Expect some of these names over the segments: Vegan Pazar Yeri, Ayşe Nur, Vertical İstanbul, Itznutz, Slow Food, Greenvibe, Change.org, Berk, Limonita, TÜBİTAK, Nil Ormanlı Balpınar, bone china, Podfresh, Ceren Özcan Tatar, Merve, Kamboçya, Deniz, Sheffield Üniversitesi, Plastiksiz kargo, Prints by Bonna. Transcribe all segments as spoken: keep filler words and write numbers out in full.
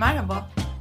Merhaba,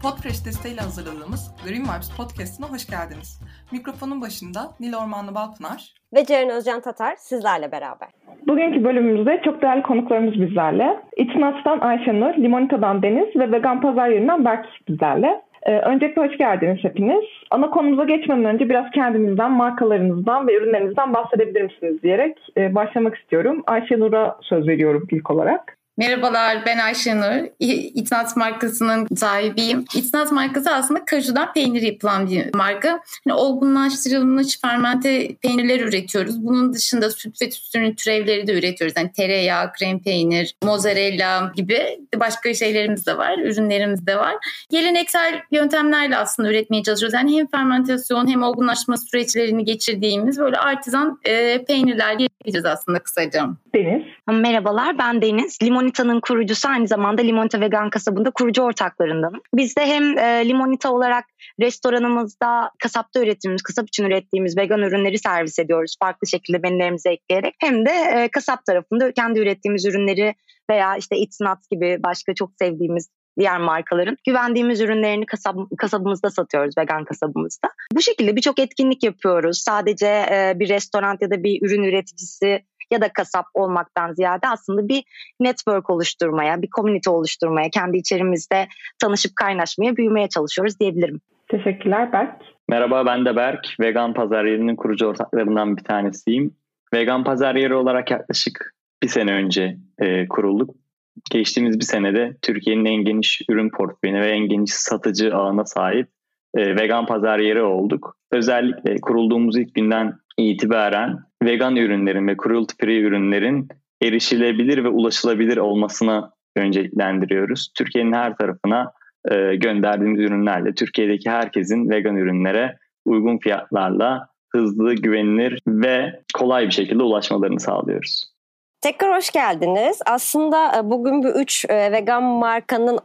Podfresh desteğiyle hazırladığımız Green Vibes Podcast'ına hoş geldiniz. Mikrofonun başında Nil Ormanlı Balpınar ve Ceren Özcan Tatar sizlerle beraber. Bugünkü bölümümüzde çok değerli konuklarımız bizlerle. Itznutz'tan Ayşe Nur, Limonita'dan Deniz ve Vegan Pazar Yeri'nden Berk bizlerle. Ee, öncelikle hoş geldiniz hepiniz. Ana konumuza geçmeden önce biraz kendinizden, markalarınızdan ve ürünlerinizden bahsedebilir misiniz diyerek e, başlamak istiyorum. Ayşe Nur'a söz veriyorum ilk olarak. Merhabalar, ben Ayşe Nur. Itznutz markasının sahibiyim. Itznutz markası aslında kajudan peynir yapılan bir marka. Yani olgunlaştırılmış fermente peynirler üretiyoruz. Bunun dışında süt ve sütünün türevleri de üretiyoruz. Yani tereyağı, krem peynir, mozzarella gibi başka şeylerimiz de var, ürünlerimiz de var. Geleneksel yöntemlerle aslında üretmeye çalışıyoruz. Yani hem fermentasyon hem olgunlaşma süreçlerini geçirdiğimiz böyle artizan e, peynirler diyebiliriz aslında kısaca. Deniz. Merhabalar, ben Deniz. Limon Limonita'nın kurucusu, aynı zamanda Limonita Vegan Kasabı'nda kurucu ortaklarındanım. Biz de hem e, Limonita olarak restoranımızda, kasapta ürettiğimiz, kasap için ürettiğimiz vegan ürünleri servis ediyoruz. Farklı şekilde menülerimize ekleyerek hem de e, kasap tarafında kendi ürettiğimiz ürünleri veya işte Itznutz gibi başka çok sevdiğimiz diğer markaların güvendiğimiz ürünlerini kasab, kasabımızda satıyoruz, vegan kasabımızda. Bu şekilde birçok etkinlik yapıyoruz. Sadece e, bir restoran ya da bir ürün üreticisi ya da kasap olmaktan ziyade aslında bir network oluşturmaya, bir community oluşturmaya, kendi içerimizde tanışıp kaynaşmaya, büyümeye çalışıyoruz diyebilirim. Teşekkürler Berk. Merhaba, ben de Berk. Vegan Pazar Yeri'nin kurucu ortaklarından bir tanesiyim. Vegan Pazar Yeri olarak yaklaşık bir sene önce e, kurulduk. Geçtiğimiz bir senede Türkiye'nin en geniş ürün portföyüne ve en geniş satıcı ağına sahip e, Vegan Pazar Yeri olduk. Özellikle kurulduğumuz ilk günden itibaren vegan ürünlerin ve cruelty free ürünlerin erişilebilir ve ulaşılabilir olmasına önceliklendiriyoruz. Türkiye'nin her tarafına e, gönderdiğimiz ürünlerle Türkiye'deki herkesin vegan ürünlere uygun fiyatlarla hızlı, güvenilir ve kolay bir şekilde ulaşmalarını sağlıyoruz. Tekrar hoş geldiniz. Aslında bugün bu üç vegan markanın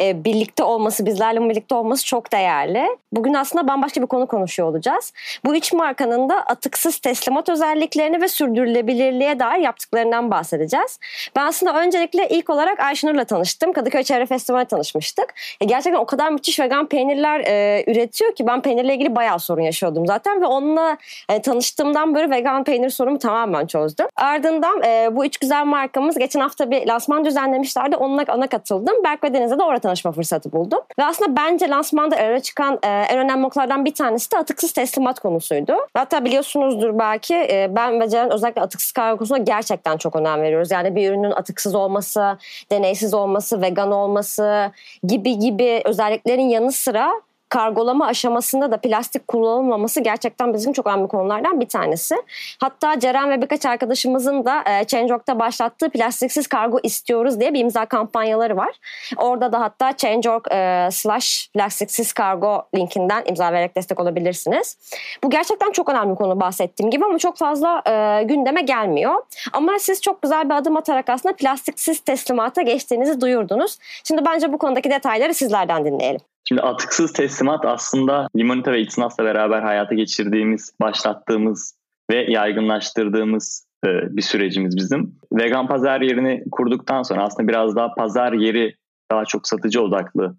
birlikte olması, bizlerle birlikte olması çok değerli. Bugün aslında bambaşka bir konu konuşuyor olacağız. Bu üç markanın da atıksız teslimat özelliklerini ve sürdürülebilirliğe dair yaptıklarından bahsedeceğiz. Ben aslında öncelikle ilk olarak Ayşenur'la tanıştım. Kadıköy Çevre Festivali'ne tanışmıştık. E gerçekten o kadar müthiş vegan peynirler e, üretiyor ki ben peynirle ilgili bayağı sorun yaşıyordum zaten ve onunla e, tanıştığımdan böyle vegan peynir sorunumu tamamen çözdüm. Ardından e, bu üç güzel markamız geçen hafta bir lansman düzenlemişlerdi. Onunla ana katıldım. Berk ve Deniz'e de orada tanışma fırsatı buldum. Ve aslında bence lansmanda ara çıkan e, en önemli noktalardan bir tanesi de atıksız teslimat konusuydu. Hatta biliyorsunuzdur belki e, ben ve Ceren özellikle atıksız kargo konusuna gerçekten çok önem veriyoruz. Yani bir ürünün atıksız olması, deneysiz olması, vegan olması gibi gibi özelliklerin yanı sıra kargolama aşamasında da plastik kullanılmaması gerçekten bizim çok önemli konulardan bir tanesi. Hatta Ceren ve birkaç arkadaşımızın da Change nokta org'da başlattığı plastiksiz kargo istiyoruz diye bir imza kampanyaları var. Orada da hatta Change nokta org slash plastiksiz kargo linkinden imza vererek destek olabilirsiniz. Bu gerçekten çok önemli konu bahsettiğim gibi ama çok fazla gündeme gelmiyor. Ama siz çok güzel bir adım atarak aslında plastiksiz teslimata geçtiğinizi duyurdunuz. Şimdi bence bu konudaki detayları sizlerden dinleyelim. Şimdi atıksız teslimat aslında Limonita ve Itznutz'la beraber hayata geçirdiğimiz, başlattığımız ve yaygınlaştırdığımız bir sürecimiz bizim. Vegan Pazar Yeri'ni kurduktan sonra aslında biraz daha pazar yeri, daha çok satıcı odaklı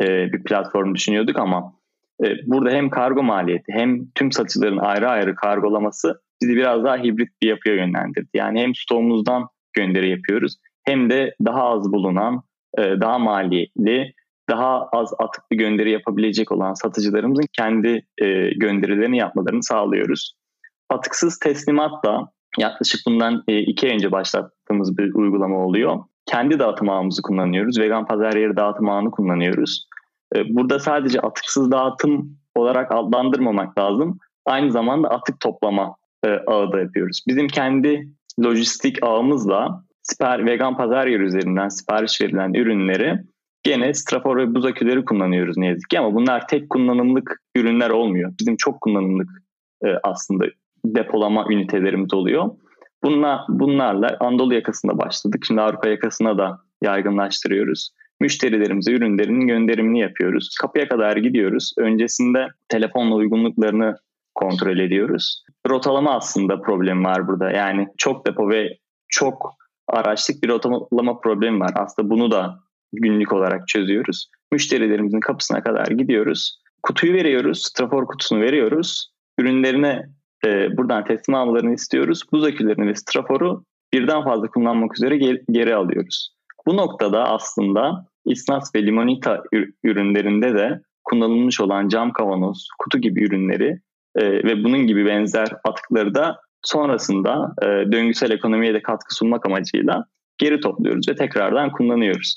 bir platform düşünüyorduk ama burada hem kargo maliyeti hem tüm satıcıların ayrı ayrı kargolaması bizi biraz daha hibrit bir yapıya yönlendirdi. Yani hem stoğumuzdan gönderi yapıyoruz hem de daha az bulunan, daha maliyetli, daha az atıklı gönderi yapabilecek olan satıcılarımızın kendi e, gönderilerini yapmalarını sağlıyoruz. Atıksız teslimat da yaklaşık bundan e, iki ay önce başlattığımız bir uygulama oluyor. Kendi dağıtım ağımızı kullanıyoruz. Vegan Pazar Yeri dağıtım ağını kullanıyoruz. E, burada sadece atıksız dağıtım olarak adlandırmamak lazım. Aynı zamanda atık toplama e, ağı da yapıyoruz. Bizim kendi lojistik ağımızla siper, Vegan Pazar Yeri üzerinden sipariş verilen ürünleri gene strafor ve buz aküleri kullanıyoruz ne yazık ki ama bunlar tek kullanımlık ürünler olmuyor. Bizim çok kullanımlık e, aslında depolama ünitelerimiz oluyor. Bununla, bunlarla Anadolu yakasında başladık. Şimdi Avrupa yakasına da yaygınlaştırıyoruz. Müşterilerimize ürünlerinin gönderimini yapıyoruz. Kapıya kadar gidiyoruz. Öncesinde telefonla uygunluklarını kontrol ediyoruz. Rotalama aslında problemi var burada. Yani çok depo ve çok araçlık bir rotalama problemi var. Aslında bunu da günlük olarak çözüyoruz. Müşterilerimizin kapısına kadar gidiyoruz. Kutuyu veriyoruz, strafor kutusunu veriyoruz. Ürünlerine e, buradan teslim almalarını istiyoruz. Buz akülerini ve straforu birden fazla kullanmak üzere geri, geri alıyoruz. Bu noktada aslında Itznutz ve Limonita ürünlerinde de kullanılmış olan cam kavanoz, kutu gibi ürünleri e, ve bunun gibi benzer atıkları da sonrasında e, döngüsel ekonomiye de katkı sunmak amacıyla geri topluyoruz ve tekrardan kullanıyoruz.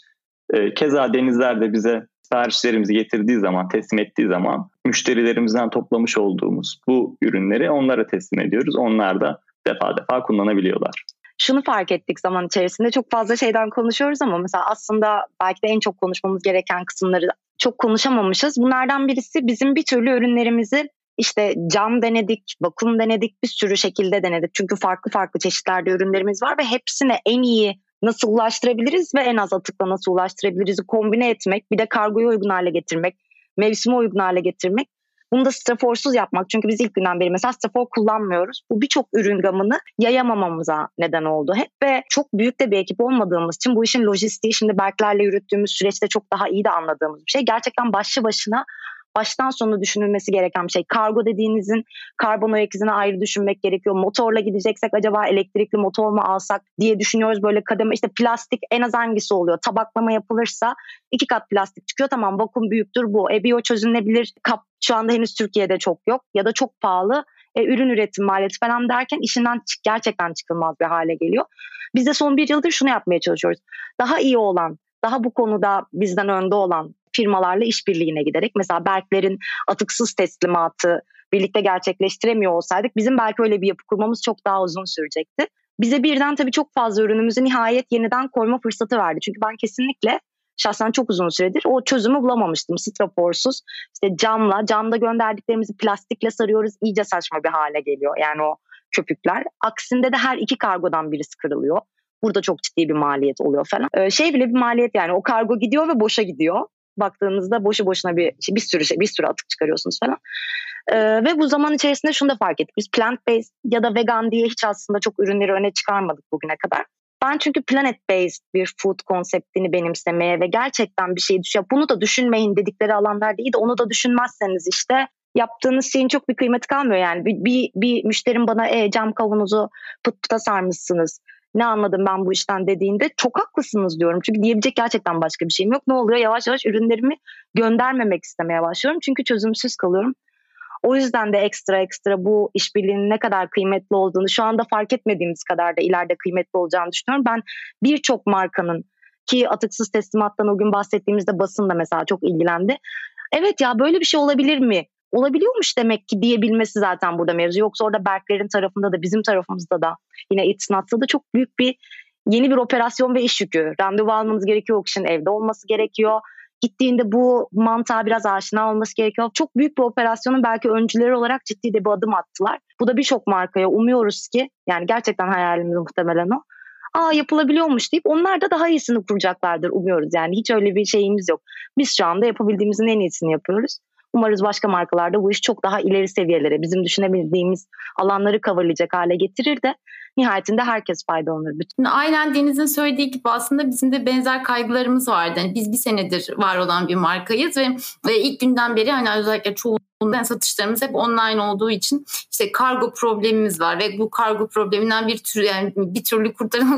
E, keza Denizler de bize siparişlerimizi getirdiği zaman, teslim ettiği zaman müşterilerimizden toplamış olduğumuz bu ürünleri onlara teslim ediyoruz. Onlar da defa defa kullanabiliyorlar. Şunu fark ettik zaman içerisinde, çok fazla şeyden konuşuyoruz ama mesela aslında belki de en çok konuşmamız gereken kısımları çok konuşamamışız. Bunlardan birisi bizim bir türlü ürünlerimizi işte cam denedik, vakum denedik, bir sürü şekilde denedik. Çünkü farklı farklı çeşitlerde ürünlerimiz var ve hepsine en iyi nasıl ulaştırabiliriz ve en az atıkla nasıl ulaştırabiliriz kombine etmek, bir de kargoya uygun hale getirmek, mevsime uygun hale getirmek. Bunu da straforsuz yapmak, çünkü biz ilk günden beri mesela strafor kullanmıyoruz. Bu birçok ürün gamını yayamamamıza neden oldu hep ve çok büyük de bir ekip olmadığımız için bu işin lojistiği şimdi Berklerle yürüttüğümüz süreçte çok daha iyi de anladığımız bir şey. Gerçekten başlı başına baştan sona düşünülmesi gereken bir şey. Kargo dediğinizin karbon ayak izini ayrı düşünmek gerekiyor. Motorla gideceksek acaba elektrikli motor mu alsak diye düşünüyoruz. Böyle kademe işte plastik en az hangisi oluyor? Tabaklama yapılırsa iki kat plastik çıkıyor. Tamam, vakum büyüktür bu. E, biyo çözünebilir kap şu anda henüz Türkiye'de çok yok ya da çok pahalı. E, ürün üretim maliyeti falan derken işinden gerçekten çıkılmaz bir hale geliyor. Biz de son bir yıldır şunu yapmaya çalışıyoruz. Daha iyi olan, daha bu konuda bizden önde olan firmalarla işbirliğine giderek, mesela Berk'lerin atıksız teslimatı birlikte gerçekleştiremiyor olsaydık bizim belki öyle bir yapı kurmamız çok daha uzun sürecekti. Bize birden tabii çok fazla ürünümüzü nihayet yeniden koyma fırsatı verdi. Çünkü ben kesinlikle şahsen çok uzun süredir o çözümü bulamamıştım. Straforsuz, işte camla, camda gönderdiklerimizi plastikle sarıyoruz. İyice saçma bir hale geliyor yani o köpükler. Aksinde de her iki kargodan birisi kırılıyor. Burada çok ciddi bir maliyet oluyor falan. Ee, şey bile bir maliyet yani, o kargo gidiyor ve boşa gidiyor. Baktığınızda boşu boşuna bir bir sürü şey, bir sürü atık çıkarıyorsunuz falan. Ee, ve bu zaman içerisinde şunu da fark ettik. Biz plant based ya da vegan diye hiç aslında çok ürünleri öne çıkarmadık bugüne kadar. Ben çünkü planet based bir food konseptini benimsemeye ve gerçekten bir şey düşüyor. Bunu da düşünmeyin dedikleri alanlar değil de onu da düşünmezseniz işte yaptığınız şeyin çok bir kıymeti kalmıyor yani. Bir bir, bir müşterim bana e, cam kavanozu pıt pıta sarmışsınız. Ne anladım ben bu işten dediğinde çok haklısınız diyorum. Çünkü diyebilecek gerçekten başka bir şeyim yok. Ne oluyor? Yavaş yavaş ürünlerimi göndermemek istemeye başlıyorum. Çünkü çözümsüz kalıyorum. O yüzden de ekstra ekstra bu işbirliğinin ne kadar kıymetli olduğunu, şu anda fark etmediğimiz kadar da ileride kıymetli olacağını düşünüyorum. Ben birçok markanın, ki atıksız teslimattan o gün bahsettiğimizde basın da mesela çok ilgilendi. Evet ya, böyle bir şey olabilir mi? Olabiliyormuş demek ki diyebilmesi zaten burada mevzu. Yoksa orada Berklerin tarafında da bizim tarafımızda da yine Itznatz'ta da çok büyük bir yeni bir operasyon ve iş yükü. Randevu almanız gerekiyor, o kişinin evde olması gerekiyor. Gittiğinde bu mantığa biraz aşina olması gerekiyor. Çok büyük bir operasyonun belki öncüleri olarak ciddi de bir adım attılar. Bu da birçok markaya, umuyoruz ki yani gerçekten hayalimiz muhtemelen o. Aa, yapılabiliyormuş deyip onlar da daha iyisini kuracaklardır umuyoruz. Yani hiç öyle bir şeyimiz yok. Biz şu anda yapabildiğimizin en iyisini yapıyoruz. Umarız başka markalarda bu iş çok daha ileri seviyelere, bizim düşünebildiğimiz alanları coverlayacak hale getirir de nihayetinde herkes faydalanır. Bütün. Aynen Deniz'in söylediği gibi aslında bizim de benzer kaygılarımız vardı. Yani biz bir senedir var olan bir markayız ve, ve ilk günden beri hani özellikle çoğunluğundan satışlarımız hep online olduğu için işte kargo problemimiz var ve bu kargo probleminden bir türlü yani bir türlü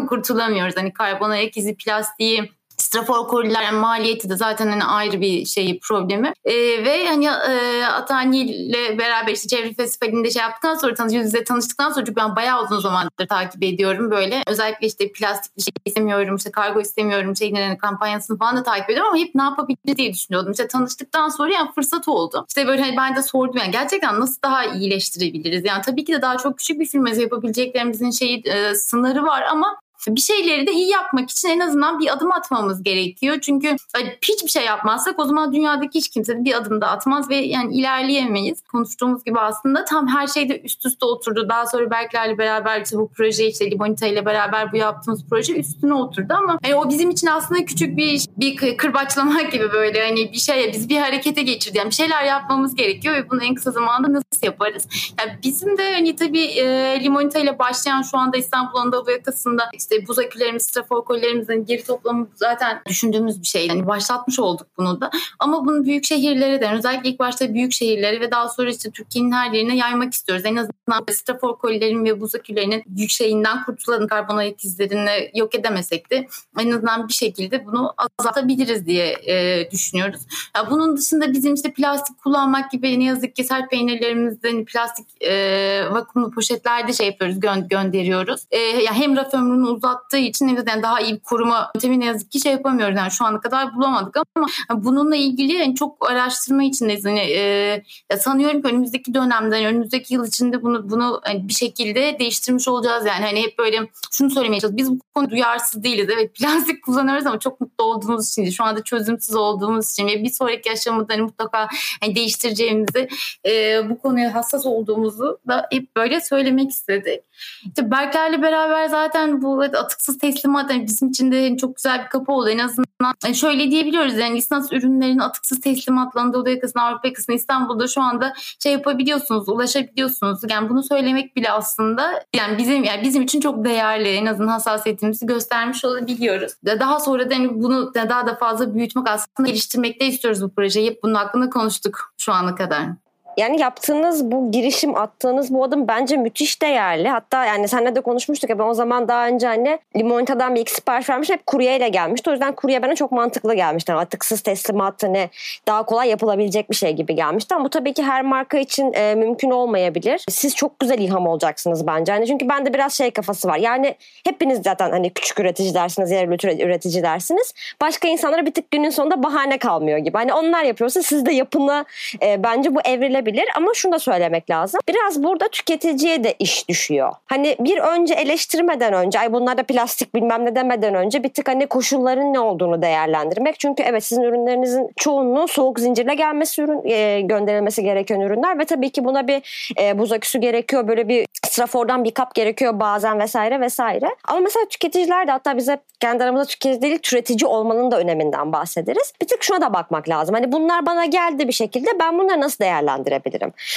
kurtulamıyoruz. Hani karbon ayak izi, plastiği, strafor koliler, yani maliyeti de zaten hani ayrı bir şey, problemi. Ee, ve hani e, Atani ile beraber işte Çevre Festivali'nde şey yaptıktan sonra, tanış, yüz yüze tanıştıktan sonra, çünkü ben bayağı uzun zamandır takip ediyorum böyle. Özellikle işte plastik şey istemiyorum, işte kargo istemiyorum, şeyin hani kampanyasını falan da takip ediyorum ama hep ne yapabiliriz diye düşünüyordum. İşte tanıştıktan sonra yani fırsat oldu. İşte böyle hani ben de sordum yani gerçekten nasıl daha iyileştirebiliriz? Yani tabii ki de daha çok küçük bir firmayız, yapabileceklerimizin şeyi e, sınırı var ama bir şeyleri de iyi yapmak için en azından bir adım atmamız gerekiyor. Çünkü hiçbir şey yapmazsak o zaman dünyadaki hiç kimse bir adım da atmaz ve yani ilerleyemeyiz. Konuştuğumuz gibi aslında tam her şey de üst üste oturdu. Daha sonra Berklerle beraber işte bu proje, işte Limonita ile beraber bu yaptığımız proje üstüne oturdu ama yani o bizim için aslında küçük bir bir kırbaçlamak gibi, böyle hani bir şeye biz bir harekete geçirdik. Yani bir şeyler yapmamız gerekiyor ve bunu en kısa zamanda nasıl yaparız? Yani bizim de hani tabii e, Limonita ile başlayan, şu anda İstanbul'un da bu yakasında işte işte buz akülerimiz, strafor kolilerimizin geri toplamı zaten düşündüğümüz bir şey. Yani başlatmış olduk bunu da. Ama bunu büyük şehirlere de, özellikle ilk başta büyük şehirlere ve daha sonra işte Türkiye'nin her yerine yaymak istiyoruz. En azından strafor kolilerin ve buz akülerinin yükseğinden kurtulalım, karbon ayak izlerini yok edemesek de en azından bir şekilde bunu azaltabiliriz diye e, düşünüyoruz. Ya bunun dışında bizim işte plastik kullanmak gibi, ne yazık ki sert peynirlerimizde hani plastik e, vakumlu poşetlerde şey yapıyoruz, gö- gönderiyoruz. E, ya hem raf ömrünü uzattığı için yani daha iyi bir koruma yöntemi ne yazık ki şey yapamıyoruz. Yani şu ana kadar bulamadık ama bununla ilgili yani çok araştırma içindeyiz. Yani, e, sanıyorum ki önümüzdeki dönemde, yani önümüzdeki yıl içinde bunu bunu hani bir şekilde değiştirmiş olacağız. Yani hani hep böyle şunu söylemeye çalışıyoruz. Biz bu konuda duyarsız değiliz. Evet, plastik kullanıyoruz ama çok mutlu olduğumuz için, şu anda çözümsüz olduğumuz için ve bir sonraki yaşamımızda hani mutlaka hani değiştireceğimizi, e, bu konuya hassas olduğumuzu da hep böyle söylemek istedik. İşte Berkler'le beraber zaten bu atıksız teslimat yani bizim için de çok güzel bir kapı oldu. En azından yani şöyle diyebiliyoruz, yani İtznutz ürünlerin atıksız teslimatlarında Anadolu yakasına, Avrupa yakasına, İstanbul'da şu anda şey yapabiliyorsunuz, ulaşabiliyorsunuz. Yani bunu söylemek bile aslında yani bizim yani bizim için çok değerli. En azından hassasiyetimizi göstermiş olabiliyoruz. Daha sonra da yani bunu daha da fazla büyütmek, aslında geliştirmek de istiyoruz bu projeyi. Hep bunun hakkında konuştuk şu ana kadar. Yani yaptığınız bu girişim, attığınız bu adım bence müthiş değerli. Hatta yani seninle de konuşmuştuk ya, ben o zaman daha önce hani Limonita'dan bir iki sipariş vermiştim, hep kuryeyle gelmişti. O yüzden kurye bana çok mantıklı gelmişti. Yani atıksız teslimat hani daha kolay yapılabilecek bir şey gibi gelmişti. Ama bu tabii ki her marka için e, mümkün olmayabilir. Siz çok güzel ilham olacaksınız bence. Yani çünkü bende biraz şey kafası var. Yani hepiniz zaten hani küçük üretici dersiniz, yerel üretici dersiniz. Başka insanlara bir tık günün sonunda bahane kalmıyor gibi. Hani onlar yapıyorsa siz de yapını e, bence bu evrile bilir. Ama şunu da söylemek lazım. Biraz burada tüketiciye de iş düşüyor. Hani bir önce eleştirmeden önce, ay bunlar da plastik bilmem ne demeden önce bir tık hani koşulların ne olduğunu değerlendirmek. Çünkü evet, sizin ürünlerinizin çoğunluğu soğuk zincirle gelmesi ürün, e, gönderilmesi gereken ürünler ve tabii ki buna bir e, buz aküsü gerekiyor. Böyle bir strafordan bir kap gerekiyor bazen vesaire vesaire. Ama mesela tüketiciler de, hatta bize kendi aramızda tüketicilik türetici olmanın da öneminden bahsederiz. Bir tık şuna da bakmak lazım. Hani bunlar bana geldi bir şekilde, ben bunları nasıl değerlendiririm?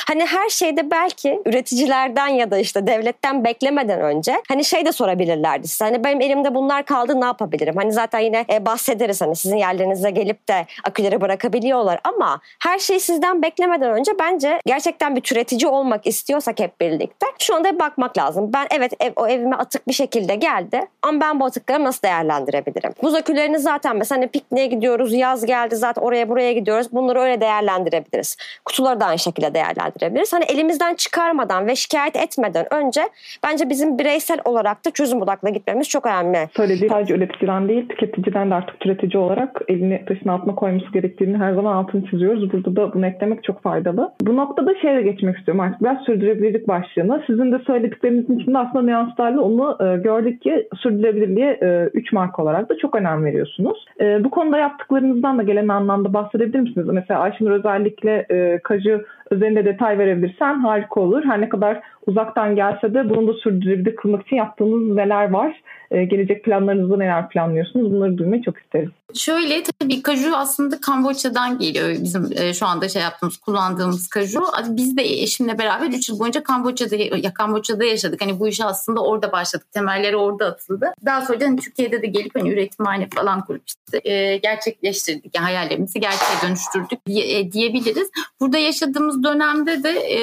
Hani her şeyde belki üreticilerden ya da işte devletten beklemeden önce hani şey de sorabilirlerdi size. Hani benim elimde bunlar kaldı, ne yapabilirim? Hani zaten yine bahsederiz, hani sizin yerlerinize gelip de aküleri bırakabiliyorlar ama her şeyi sizden beklemeden önce bence gerçekten bir türetici olmak istiyorsak hep birlikte şu anda bir bakmak lazım. Ben evet ev, o evime atık bir şekilde geldi ama ben bu atıkları nasıl değerlendirebilirim? Buz akülerini zaten mesela hani pikniğe gidiyoruz, yaz geldi zaten oraya buraya gidiyoruz. Bunları öyle değerlendirebiliriz. Kutulardan aynı şekilde değerlendirebiliriz. Hani elimizden çıkarmadan ve şikayet etmeden önce bence bizim bireysel olarak da çözüm odaklı gitmemiz çok önemli. Böyle değil, sadece üreticiden değil, tüketiciden de artık türetici olarak elini taşın altına koyması gerektiğini her zaman altını çiziyoruz. Burada da bunu eklemek çok faydalı. Bu noktada şeye geçmek istiyorum artık biraz sürdürülebilirlik başlığına. Sizin de söylediklerinizin içinde aslında nüanslarla onu e, gördük ki sürdürülebilirliğe üç e, marka olarak da çok önem veriyorsunuz. E, bu konuda yaptıklarınızdan da gelen anlamda bahsedebilir misiniz? Mesela Ayşe Nur özellikle e, kaju üzerinde detay verebilirsen harika olur. Her ne kadar uzaktan gelse de bunu da sürdürülebilir kılmak için yaptığınız neler var? Ee, gelecek planlarınızda neler planlıyorsunuz? Bunları duymayı çok isteriz. Şöyle, tabii kaju aslında Kamboçya'dan geliyor. Bizim e, şu anda şey yaptığımız, kullandığımız kaju. Biz de eşimle beraber üç yıl boyunca Kamboçya'da ya Kamboçya'da yaşadık. Hani bu işe aslında orada başladık. Temelleri orada atıldı. Daha sonra da hani Türkiye'de de gelip hani üretimhane falan kurup işte e, gerçekleştirdik. Yani hayallerimizi gerçeğe dönüştürdük diye, e, diyebiliriz. Burada yaşadığımız dönemde de e,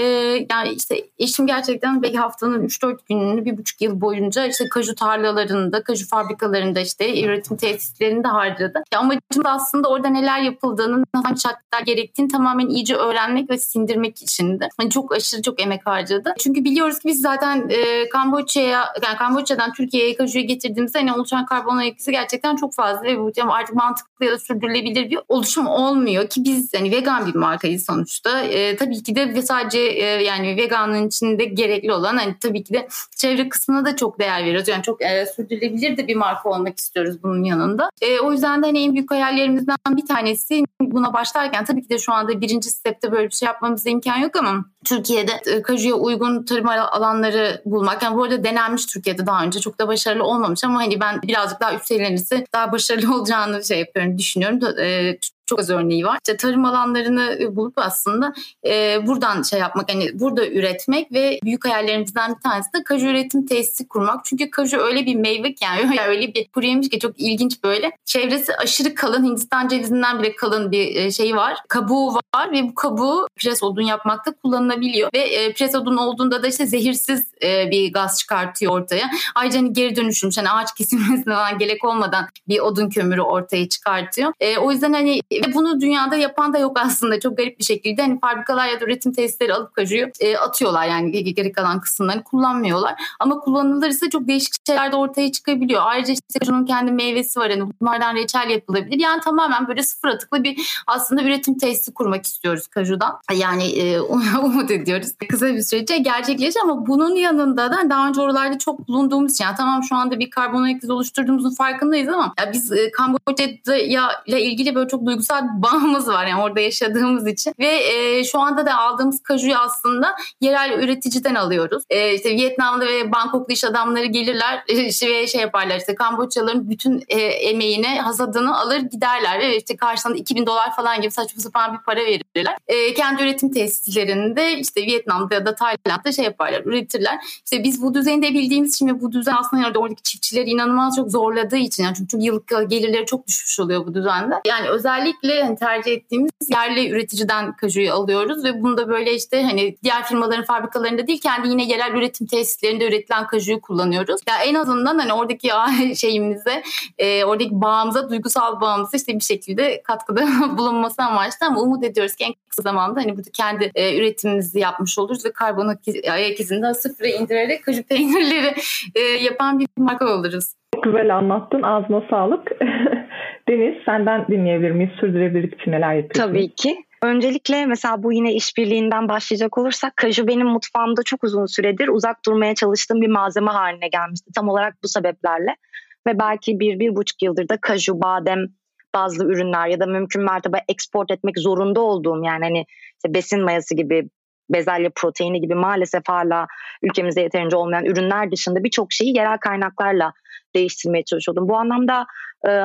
yani işte eşim gerçekten belki haftanın üç dört gününü bir buçuk yıl boyunca işte kaju tarlalarında, kaju fabrikalarında, işte üretim tesislerinde harcadı. Ya amacım aslında orada neler yapıldığını, hangi şartlar gerektiğini tamamen iyice öğrenmek ve sindirmek içindi. Yani çok aşırı çok emek harcadı. Çünkü biliyoruz ki biz zaten e, Kamboçya'ya, yani Kamboçya'dan Türkiye'ye kajuyu getirdiğimizde hani oluşan karbon ayak izi gerçekten çok fazla ve bu artık mantıklı ya da sürdürülebilir bir oluşum olmuyor ki biz hani vegan bir markayız sonuçta. E, tabii ki de sadece e, yani veganın içinde gerekli olan hani tabii ki de çevre kısmına da çok değer veriyoruz. Yani çok e, sürdürülebilir de bir marka olmak istiyoruz bunun yanında. E, o yüzden de hani en büyük hayallerimizden bir tanesi buna başlarken, tabii ki de şu anda birinci stepte böyle bir şey yapmamıza imkan yok ama Türkiye'de kajuya uygun tarım alanları bulmak. Yani bu arada denenmiş Türkiye'de daha önce, çok da başarılı olmamış ama hani ben birazcık daha üst seviyelerisi daha başarılı olacağını şey yapıyorum, düşünüyorum. E, çok az örneği var. İşte tarım alanlarını bulup aslında e, buradan şey yapmak, hani burada üretmek ve büyük hayallerimizden bir tanesi de kaju üretim tesisi kurmak. Çünkü kaju öyle bir meyve ki, yani öyle bir kuru yemiş ki çok ilginç böyle. Çevresi aşırı kalın, Hindistan cevizinden bile kalın bir şey var. Kabuğu var ve bu kabuğu pres odun yapmakta kullanılabiliyor. Ve e, pres odun olduğunda da işte zehirsiz e, bir gaz çıkartıyor ortaya. Ayrıca hani geri dönüşmüş, hani ağaç kesilmesine falan gerek olmadan bir odun kömürü ortaya çıkartıyor. E, o yüzden hani bunu dünyada yapan da yok aslında, çok garip bir şekilde. Hani fabrikalar ya da üretim tesisleri alıp kajuyu e, atıyorlar, yani geri kalan kısımlarını kullanmıyorlar. Ama kullanılırsa çok değişik şeyler de ortaya çıkabiliyor. Ayrıca işte kajunun kendi meyvesi var, hani bunlardan reçel yapılabilir. Yani tamamen böyle sıfır atıklı bir aslında üretim tesisi kurmak istiyoruz kajudan. Yani e, umut ediyoruz. Kısa bir sürece gerçekleşir ama bunun yanında da daha önce oralarda çok bulunduğumuz için, yani tamam şu anda bir karbon ayak izi oluşturduğumuzun farkındayız ama ya biz e, Kamboçya'yla ilgili böyle çok duygusal bir bağımız var, yani orada yaşadığımız için ve e, şu anda da aldığımız kajuyu aslında yerel üreticiden alıyoruz. E, işte Vietnam'da ve Bangkok'ta iş adamları gelirler ve işte şey yaparlar, işte Kamboçyalıların bütün e, emeğini, hasadını alır giderler ve işte karşılığında iki bin dolar falan gibi saçma sapan bir para verirler. E, kendi üretim tesislerinde işte Vietnam'da ya da Tayland'da şey yaparlar, üretirler. İşte biz bu düzeyinde bildiğimiz için ve bu düzen aslında oradaki çiftçileri inanılmaz çok zorladığı için, yani çünkü yıllık gelirleri çok düşmüş oluyor bu düzende. Yani özellikle hani tercih ettiğimiz yerli üreticiden kajuyu alıyoruz ve bunu da böyle işte hani diğer firmaların fabrikalarında değil, kendi yine yerel üretim tesislerinde üretilen kajuyu kullanıyoruz. Ya yani en azından hani oradaki şeyimize, e, oradaki bağımıza, duygusal bağımıza işte bir şekilde katkıda bulunması amaçlı, ama umut ediyoruz ki en kısa zamanda hani burada kendi e, üretimimizi yapmış oluruz ve karbon ayak izini de sıfıra indirerek kaju peynirleri e, yapan bir marka oluruz. Çok güzel anlattın. Ağzına sağlık. Deniz, senden dinleyebilir miyiz? Sürdürülebilirlik için neler yapıyorsun? Tabii ki. Öncelikle mesela bu yine işbirliğinden başlayacak olursak, kaju benim mutfağımda çok uzun süredir uzak durmaya çalıştığım bir malzeme haline gelmişti. Tam olarak bu sebeplerle. Ve belki bir, bir buçuk yıldır da kaju, badem bazlı ürünler ya da mümkün mertebe export etmek zorunda olduğum, yani hani işte besin mayası gibi, bezelye proteini gibi maalesef hala ülkemize yeterince olmayan ürünler dışında birçok şeyi yerel kaynaklarla değiştirmeye çalışıyordum. Bu anlamda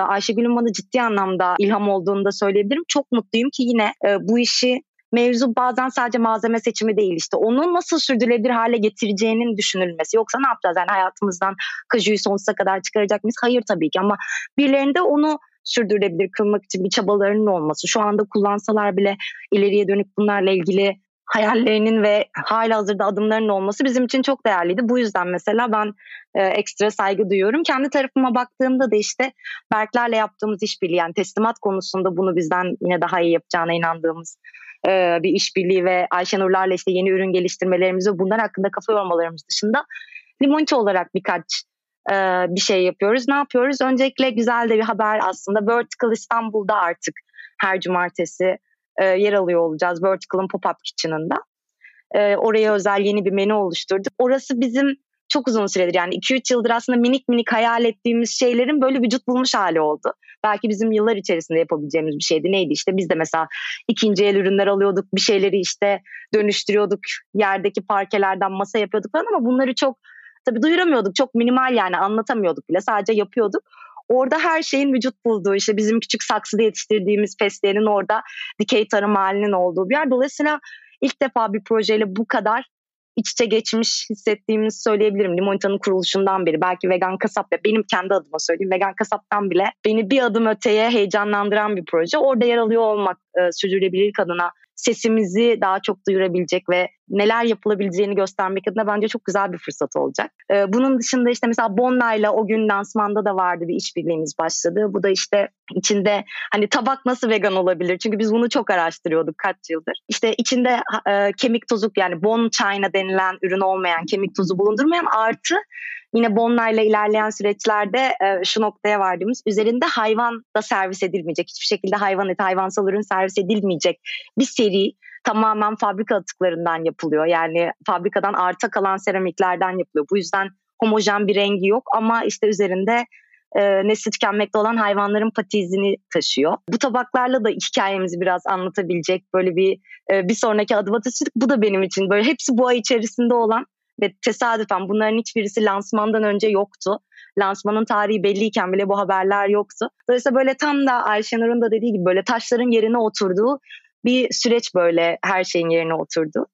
Ayşegül'ün bana ciddi anlamda ilham olduğunu da söyleyebilirim. Çok mutluyum ki yine bu işi, mevzu bazen sadece malzeme seçimi değil, işte onu nasıl sürdürülebilir hale getireceğinin düşünülmesi. Yoksa ne yapacağız, yani hayatımızdan kajuyu sonsuza kadar çıkaracak mıyız? Hayır tabii ki, ama birilerinde onu sürdürülebilir kılmak için bir çabalarının olması, şu anda kullansalar bile ileriye dönük bunlarla ilgili hayallerinin ve halihazırda adımlarının olması bizim için çok değerliydi. Bu yüzden mesela ben e, ekstra saygı duyuyorum. Kendi tarafıma baktığımda da işte Berk'lerle yaptığımız işbirliği, yani teslimat konusunda bunu bizden yine daha iyi yapacağına inandığımız e, bir işbirliği ve Ayşe Nur'larla işte yeni ürün geliştirmelerimiz ve bunlar hakkında kafa yormalarımız dışında Limonita olarak birkaç e, bir şey yapıyoruz. Ne yapıyoruz? Öncelikle güzel de bir haber aslında. Vertical İstanbul'da artık her cumartesi E, yer alıyor olacağız Vertical'ın pop-up kitchen'ında. E, oraya özel yeni bir menü oluşturduk. Orası bizim çok uzun süredir, yani iki üç yıldır aslında minik minik hayal ettiğimiz şeylerin böyle vücut bulmuş hali oldu. Belki bizim yıllar içerisinde yapabileceğimiz bir şeydi. Neydi işte, biz de mesela ikinci el ürünler alıyorduk, bir şeyleri işte dönüştürüyorduk, yerdeki parkelerden masa yapıyorduk falan, ama bunları çok tabii duyuramıyorduk, çok minimal, yani anlatamıyorduk bile, sadece yapıyorduk. Orada her şeyin vücut bulduğu, işte bizim küçük saksıda yetiştirdiğimiz fesleğenin orada dikey tarım halinin olduğu bir yer. Dolayısıyla ilk defa bir projeyle bu kadar iç içe geçmiş hissettiğimizi söyleyebilirim. Limonita'nın kuruluşundan beri, belki vegan kasap, ya benim kendi adıma söyleyeyim, vegan kasaptan bile beni bir adım öteye heyecanlandıran bir proje. Orada yer alıyor olmak e, sürdürülebilirlik adına sesimizi daha çok duyurabilecek ve neler yapılabileceğini göstermek adına bence çok güzel bir fırsat olacak. Ee, bunun dışında işte mesela Bonna'yla o gün lansmanda da vardı bir işbirliğimiz başladı. Bu da işte içinde hani tabak nasıl vegan olabilir? Çünkü biz bunu çok araştırıyorduk kaç yıldır. İşte içinde e, kemik tozu, yani bone china denilen ürün olmayan, kemik tozu bulundurmayan, artı yine Bonna'yla ilerleyen süreçlerde e, şu noktaya vardığımız, üzerinde hayvan da servis edilmeyecek, hiçbir şekilde hayvan eti, hayvansal ürün servis edilmeyecek bir seri, tamamen fabrika atıklarından yapılıyor. Yani fabrikadan arta kalan seramiklerden yapılıyor. Bu yüzden homojen bir rengi yok, ama işte üzerinde e, nesli tükenmekte olan hayvanların pati izini taşıyor. Bu tabaklarla da hikayemizi biraz anlatabilecek böyle bir e, bir sonraki adıma taşıdık. Bu da benim için böyle hepsi bu ay içerisinde olan ve tesadüfen bunların hiçbirisi lansmandan önce yoktu. lansmanın tarihi belliyken bile bu haberler yoktu. Dolayısıyla böyle tam da Ayşe Nur'un da dediği gibi böyle taşların yerine oturduğu bir süreç, böyle her şeyin yerine oturdu.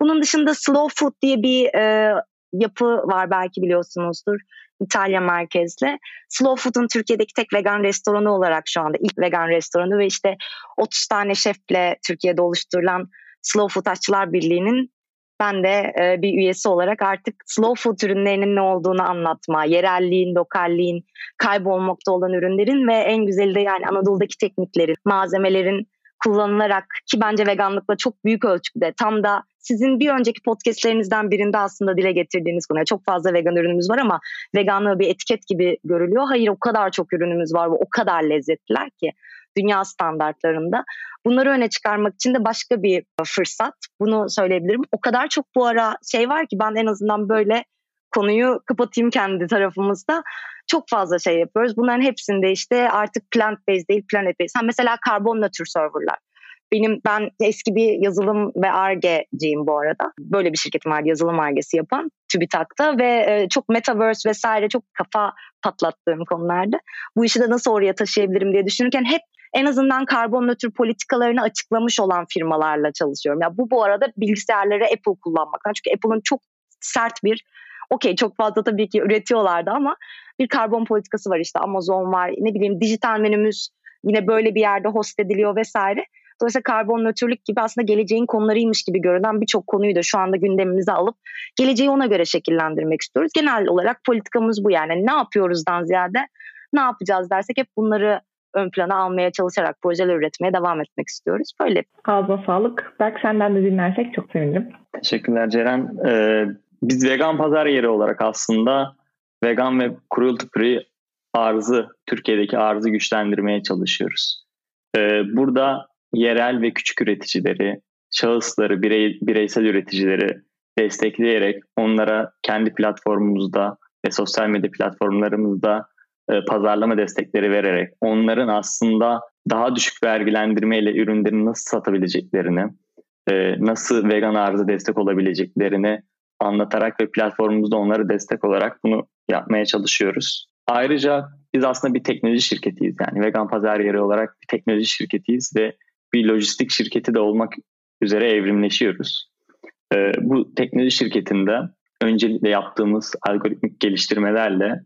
Bunun dışında Slow Food diye bir e, yapı var, belki biliyorsunuzdur. İtalya merkezli. Slow Food'un Türkiye'deki tek vegan restoranı olarak şu anda ilk vegan restoranı ve işte otuz tane şefle Türkiye'de oluşturulan Slow Food Aşçılar Birliği'nin ben de e, bir üyesi olarak artık Slow Food ürünlerinin ne olduğunu anlatma, yerelliğin, lokalliğin, kaybolmakta olan ürünlerin ve en güzeli de yani Anadolu'daki tekniklerin, malzemelerin kullanılarak, ki bence veganlıkla çok büyük ölçüde tam da sizin bir önceki podcastlerinizden birinde aslında dile getirdiğiniz konuya, çok fazla vegan ürünümüz var ama veganlığı bir etiket gibi görülüyor. Hayır, o kadar çok ürünümüz var ve o kadar lezzetliler ki dünya standartlarında. Bunları öne çıkarmak için de başka bir fırsat, bunu söyleyebilirim. O kadar çok bu ara şey var ki ben en azından böyle konuyu kapatayım kendi tarafımızda. Çok fazla şey yapıyoruz. Bunların hepsinde işte artık plant based değil, planet based. Ha mesela karbon nötr serverlar. Benim ben eski bir yazılım ve Ar-Ge'ciyim bu arada. Böyle bir şirketim vardı, yazılım Ar-Ge'si yapan TÜBİTAK'ta ve çok metaverse vesaire çok kafa patlattığım konularda. Bu işi de nasıl oraya taşıyabilirim diye düşünürken hep en azından karbon nötr politikalarını açıklamış olan firmalarla çalışıyorum. Ya bu bu arada bilgisayarları Apple kullanmaktan. Çünkü Apple'ın çok sert bir okey çok fazla tabii ki üretiyorlardı ama bir karbon politikası var, işte Amazon var, ne bileyim dijital menümüz yine böyle bir yerde host ediliyor vesaire. Dolayısıyla karbon nötrlük gibi aslında geleceğin konularıymış gibi görünen birçok konuyu da şu anda gündemimize alıp geleceği ona göre şekillendirmek istiyoruz. Genel olarak politikamız bu, yani ne yapıyoruzdan ziyade ne yapacağız dersek hep bunları ön plana almaya çalışarak projeler üretmeye devam etmek istiyoruz. Böyle. Ağzına sağlık. Berk, senden de dinlersek çok sevinirim. Teşekkürler Ceren. Ee, biz vegan pazar yeri olarak aslında vegan ve cruelty free arzı, Türkiye'deki arzı güçlendirmeye çalışıyoruz. Ee, burada yerel ve küçük üreticileri, şahısları, birey, bireysel üreticileri destekleyerek onlara kendi platformumuzda ve sosyal medya platformlarımızda e, pazarlama destekleri vererek onların aslında daha düşük vergilendirmeyle ürünlerini nasıl satabileceklerini, e, nasıl vegan arzı destek olabileceklerini anlatarak ve platformumuzda onlara destek olarak bunu yapmaya çalışıyoruz. Ayrıca biz aslında bir teknoloji şirketiyiz. Yani vegan pazar yeri olarak bir teknoloji şirketiyiz ve bir lojistik şirketi de olmak üzere evrimleşiyoruz. Ee, bu teknoloji şirketinde öncelikle yaptığımız algoritmik geliştirmelerle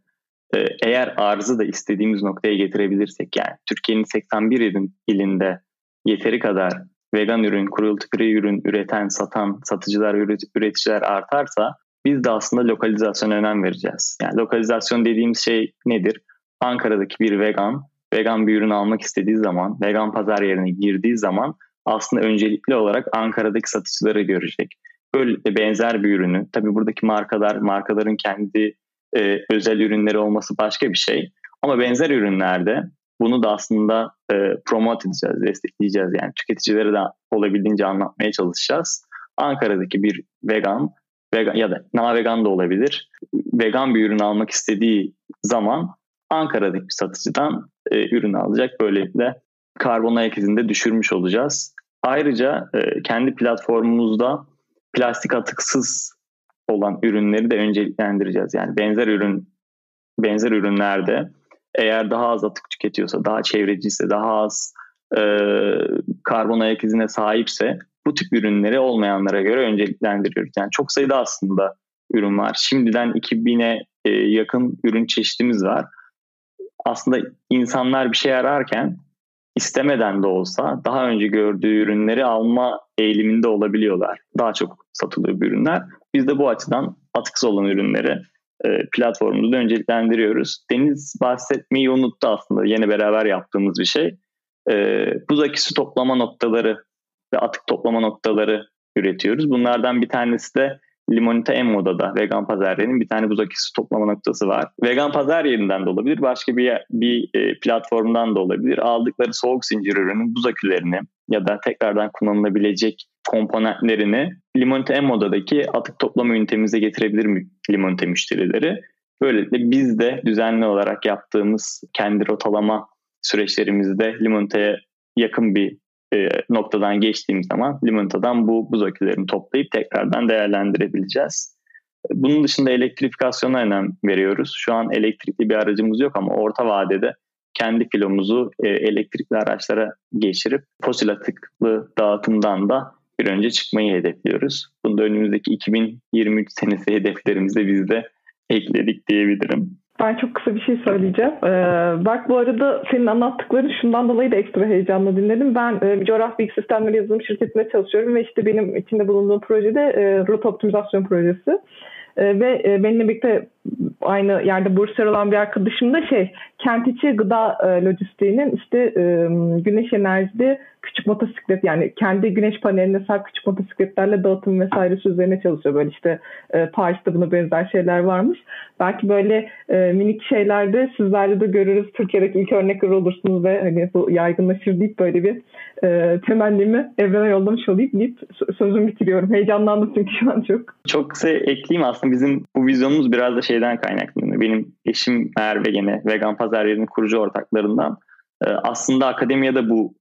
e, eğer arzı da istediğimiz noktaya getirebilirsek, yani Türkiye'nin seksen bir ilinde yeteri kadar vegan ürün, cruelty free ürün üreten, satan, satıcılar, üreticiler artarsa biz de aslında lokalizasyona önem vereceğiz. Yani lokalizasyon dediğimiz şey nedir? Ankara'daki bir vegan, vegan bir ürün almak istediği zaman, vegan pazar yerine girdiği zaman aslında öncelikli olarak Ankara'daki satıcıları görecek. Böyle benzer bir ürünü, tabii buradaki markalar, markaların kendi e, özel ürünleri olması başka bir şey. Ama benzer ürünlerde bunu da aslında e, promote edeceğiz, destekleyeceğiz. Yani tüketicilere de olabildiğince anlatmaya çalışacağız. Ankara'daki bir vegan, vegan ya da na vegan da olabilir, vegan bir ürün almak istediği zaman Ankara'daki bir satıcıdan e, ürün alacak. Böylelikle karbon ayak izini de düşürmüş olacağız. Ayrıca e, kendi platformumuzda plastik atıksız olan ürünleri de önceliklendireceğiz. Yani benzer ürün benzer ürünlerde eğer daha az atık tüketiyorsa, daha çevreciyse, daha az e, karbon ayak izine sahipse bu tip ürünleri olmayanlara göre önceliklendiriyoruz. Yani çok sayıda aslında ürün var. Şimdiden iki bine e, yakın ürün çeşitimiz var. Aslında insanlar bir şey ararken istemeden de olsa daha önce gördüğü ürünleri alma eğiliminde olabiliyorlar. Daha çok satılıyor bu ürünler. Biz de bu açıdan atıksız olan ürünleri platformumuzu önceliklendiriyoruz. Deniz bahsetmeyi unuttu aslında. Yine beraber yaptığımız bir şey. Buzdaki su toplama noktaları ve atık toplama noktaları üretiyoruz. Bunlardan bir tanesi de Limonita Emmo'da, vegan pazar yerinin bir tane buzdaki su toplama noktası var. Vegan pazar yerinden de olabilir, başka bir yer, bir platformdan da olabilir. Aldıkları soğuk zincir ürünün buz akülerini ya da tekrardan kullanılabilecek komponentlerini Limonita Emmo'daki atık toplama ünitemize getirebilir mi Limonita müşterileri? Böylelikle biz de düzenli olarak yaptığımız kendi rotalama süreçlerimizde Limonita'ya yakın bir E, noktadan geçtiğim zaman Limonita'dan bu buz akülerini toplayıp tekrardan değerlendirebileceğiz. Bunun dışında elektrifikasyona önem veriyoruz. Şu an elektrikli bir aracımız yok ama orta vadede kendi filomuzu elektrikli araçlara geçirip fosil atıklı dağıtımdan da bir önce çıkmayı hedefliyoruz. Bunu da önümüzdeki iki bin yirmi üç senesi hedeflerimize biz de ekledik diyebilirim. Ben çok kısa bir şey söyleyeceğim. Ee, bak bu arada senin anlattıkların şundan dolayı da ekstra heyecanla dinledim. Ben e, coğrafi bilgi sistemleri yazılım şirketinde çalışıyorum ve işte benim içinde bulunduğum projede e, rota optimizasyon projesi. E, ve e, benimle birlikte aynı yerde Bursa'da olan bir arkadaşım da şey, kent içi gıda e, lojistiğinin işte e, güneş enerjili küçük motosiklet, yani kendi güneş paneline sahip küçük motosikletlerle dağıtım vesairesi üzerine çalışıyor. Böyle işte e, Paris'te buna benzer şeyler varmış. Belki böyle e, minik şeylerde sizlerle de görürüz. Türkiye'deki ilk örnekler olursunuz ve hani bu yaygınlaşır deyip böyle bir e, temennimi evrene yollamış olayım deyip sözümü bitiriyorum. Heyecanlandım çünkü şu an çok. Çok kısa ekleyeyim, aslında bizim bu vizyonumuz biraz da şeyden kaynaklanıyor. Benim eşim Merve, gene Vegan Pazar Yeri'nin kurucu ortaklarından, e, aslında akademiyada bu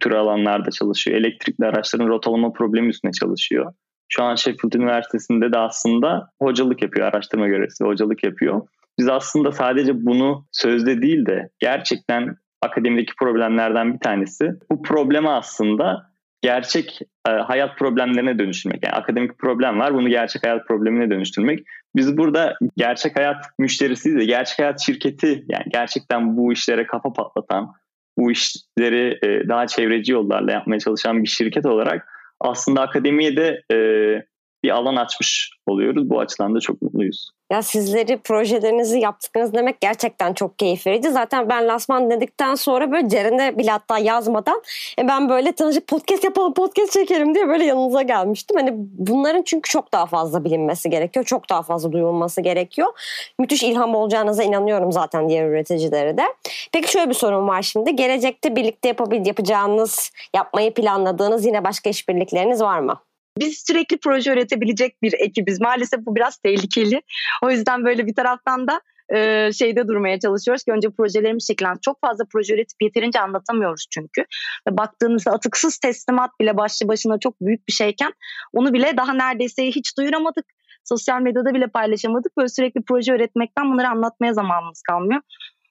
tür alanlarda çalışıyor. Elektrikli araçların rotalama problemi üstüne çalışıyor. Şu an Sheffield Üniversitesi'nde de aslında hocalık yapıyor. Araştırma görevlisi hocalık yapıyor. Biz aslında sadece bunu sözde değil de gerçekten akademideki problemlerden bir tanesi. Bu problemi aslında gerçek e, hayat problemlerine dönüştürmek. Yani akademik problem var, bunu gerçek hayat problemine dönüştürmek. Biz burada gerçek hayat müşterisiyiz de gerçek hayat şirketi, yani gerçekten bu işlere kafa patlatan, bu işleri daha çevreci yollarla yapmaya çalışan bir şirket olarak aslında akademiye de bir alan açmış oluyoruz. Bu açıdan da çok mutluyuz. Ya sizleri, projelerinizi, yaptıklarınızı demek gerçekten çok keyif verici. Zaten ben Lasman dedikten sonra böyle Ceren'e bile hatta yazmadan e ben böyle tanışıp podcast yapalım, podcast çekelim diye böyle yanınıza gelmiştim. Hani bunların çünkü çok daha fazla bilinmesi gerekiyor. Çok daha fazla duyulması gerekiyor. Müthiş ilham olacağınıza inanıyorum zaten diğer üreticileri de. Peki şöyle bir sorun var şimdi. Gelecekte birlikte yapabil- yapacağınız, yapmayı planladığınız yine başka işbirlikleriniz var mı? Biz sürekli proje üretebilecek bir ekibiz. Maalesef bu biraz tehlikeli. O yüzden böyle bir taraftan da e, şeyde durmaya çalışıyoruz ki önce projelerimiz şekillensin. Çok fazla proje üretip yeterince anlatamıyoruz çünkü. Baktığınızda atıksız teslimat bile başlı başına çok büyük bir şeyken onu bile daha neredeyse hiç duyuramadık. Sosyal medyada bile paylaşamadık. Böyle sürekli proje üretmekten bunları anlatmaya zamanımız kalmıyor.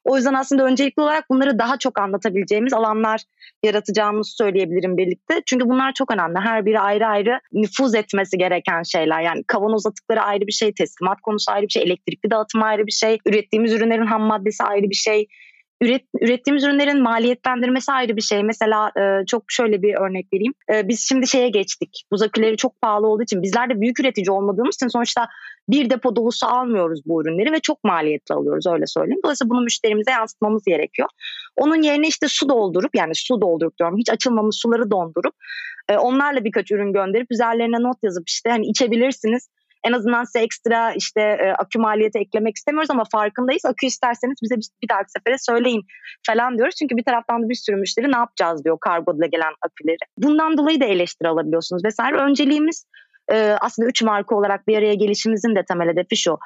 O yüzden aslında öncelikli olarak bunları daha çok anlatabileceğimiz alanlar yaratacağımızı söyleyebilirim birlikte. Çünkü bunlar çok önemli. Her biri ayrı ayrı nüfuz etmesi gereken şeyler. Yani kavanoz atıkları ayrı bir şey, teslimat konusu ayrı bir şey, elektrikli dağıtım ayrı bir şey, ürettiğimiz ürünlerin ham maddesi ayrı bir şey, Üret, ürettiğimiz ürünlerin maliyetlendirmesi ayrı bir şey. Mesela e, çok şöyle bir örnek vereyim. E, biz şimdi şeye geçtik. Buz aküleri çok pahalı olduğu için, bizler de büyük üretici olmadığımız için sonuçta bir depo dolusu almıyoruz bu ürünleri ve çok maliyetli alıyoruz, öyle söyleyeyim. Dolayısıyla bunu müşterimize yansıtmamız gerekiyor. Onun yerine işte su doldurup, yani su doldurup diyorum, hiç açılmamış suları dondurup e, onlarla birkaç ürün gönderip üzerlerine not yazıp işte hani içebilirsiniz. En azından size ekstra işte e, akü maliyeti eklemek istemiyoruz ama farkındayız. Akü isterseniz bize bir, bir dahaki sefere söyleyin falan diyoruz. Çünkü bir taraftan da bir sürü müşteri ne yapacağız diyor kargoda gelen aküleri. Bundan dolayı da eleştiri alabiliyorsunuz vesaire. Önceliğimiz e, aslında üç marka olarak bir araya gelişimizin de temel hedefi şu.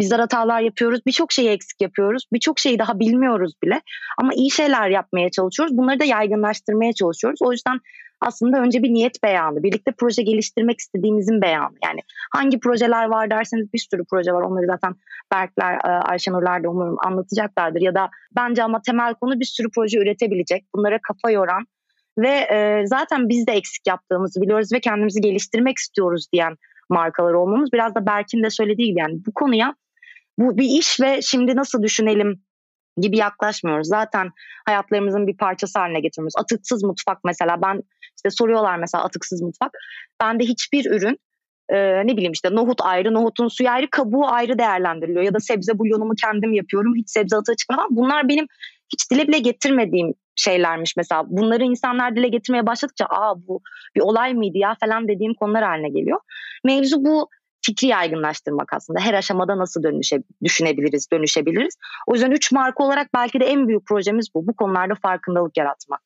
Bizler hatalar yapıyoruz, birçok şeyi eksik yapıyoruz, birçok şeyi daha bilmiyoruz bile. Ama iyi şeyler yapmaya çalışıyoruz. Bunları da yaygınlaştırmaya çalışıyoruz. O yüzden aslında önce bir niyet beyanı, birlikte proje geliştirmek istediğimizin beyanı. Yani hangi projeler var derseniz bir sürü proje var. Onları zaten Berkler, Ayşe Nurlar da umarım anlatacaklardır. Ya da bence ama temel konu bir sürü proje üretebilecek, bunlara kafa yoran ve zaten biz de eksik yaptığımızı biliyoruz ve kendimizi geliştirmek istiyoruz diyen markalar olmamız. Biraz da Berk'in de söylediği gibi yani bu konuya bu bir iş ve şimdi nasıl düşünelim gibi yaklaşmıyoruz. Zaten hayatlarımızın bir parçası haline getiriyoruz. Atıksız mutfak mesela, ben işte soruyorlar mesela atıksız mutfak. Ben de hiçbir ürün e, ne bileyim işte nohut ayrı, nohutun suyu ayrı, kabuğu ayrı değerlendiriliyor. Ya da sebze bulyonumu kendim yapıyorum. Hiç sebze atığı çıkmadan. Bunlar benim hiç dile bile getirmediğim şeylermiş mesela. Bunları insanlar dile getirmeye başladıkça aa bu bir olay mıydı ya falan dediğim konular haline geliyor. Mevzu bu. Fikri yaygınlaştırmak aslında. Her aşamada nasıl dönüşe, düşünebiliriz, dönüşebiliriz. O yüzden üç marka olarak belki de en büyük projemiz bu. Bu konularda farkındalık yaratmak.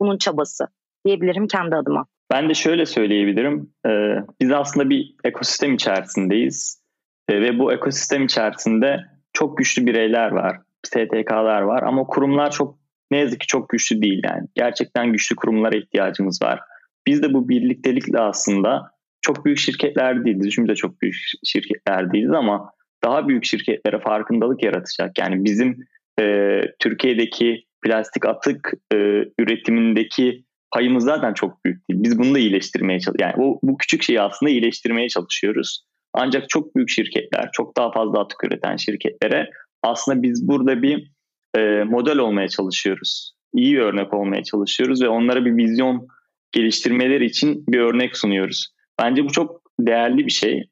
Bunun çabası diyebilirim kendi adıma. Ben de şöyle söyleyebilirim. Ee, biz aslında bir ekosistem içerisindeyiz. Ee, ve bu ekosistem içerisinde çok güçlü bireyler var. S T K'lar var ama kurumlar çok ne yazık ki çok güçlü değil yani. Gerçekten güçlü kurumlara ihtiyacımız var. Biz de bu birliktelikle aslında çok büyük şirketler değiliz. Üçümüz de çok büyük şirketler değiliz ama daha büyük şirketlere farkındalık yaratacak. Yani bizim e, Türkiye'deki plastik atık e, üretimindeki payımız zaten çok büyük değil. Biz bunu da iyileştirmeye çalışıyoruz. Yani o, bu küçük şeyi aslında iyileştirmeye çalışıyoruz. Ancak çok büyük şirketler, çok daha fazla atık üreten şirketlere aslında biz burada bir e, model olmaya çalışıyoruz. İyi örnek olmaya çalışıyoruz ve onlara bir vizyon geliştirmeleri için bir örnek sunuyoruz. Bence bu çok değerli bir şey.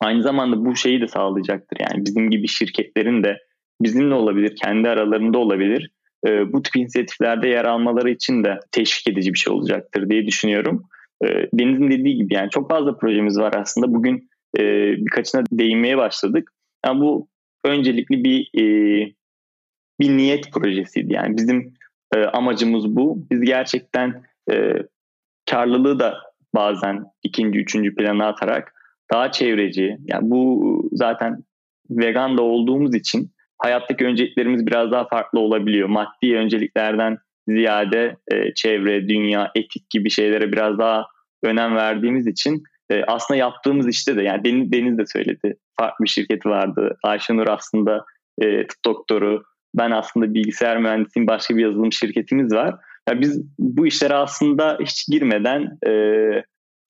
Aynı zamanda bu şeyi de sağlayacaktır. Yani bizim gibi şirketlerin de bizimle olabilir, kendi aralarında olabilir. E, bu tip inisiyatiflerde yer almaları için de teşvik edici bir şey olacaktır diye düşünüyorum. E, Deniz'in dediği gibi yani çok fazla projemiz var aslında. Bugün e, birkaçına değinmeye başladık. Yani bu öncelikli bir e, bir niyet projesiydi. Yani bizim e, amacımız bu. Biz gerçekten e, karlılığı da bazen ikinci, üçüncü plana atarak daha çevreci. Yani bu zaten vegan da olduğumuz için hayattaki önceliklerimiz biraz daha farklı olabiliyor. Maddi önceliklerden ziyade e, çevre, dünya, etik gibi şeylere biraz daha önem verdiğimiz için e, aslında yaptığımız işte de yani Deniz, Deniz de söyledi. Farklı bir şirketi vardı. Ayşe Nur aslında e, tıp doktoru. Ben aslında bilgisayar mühendisiyim. Başka bir yazılım şirketimiz var. Yani biz bu işlere aslında hiç girmeden e,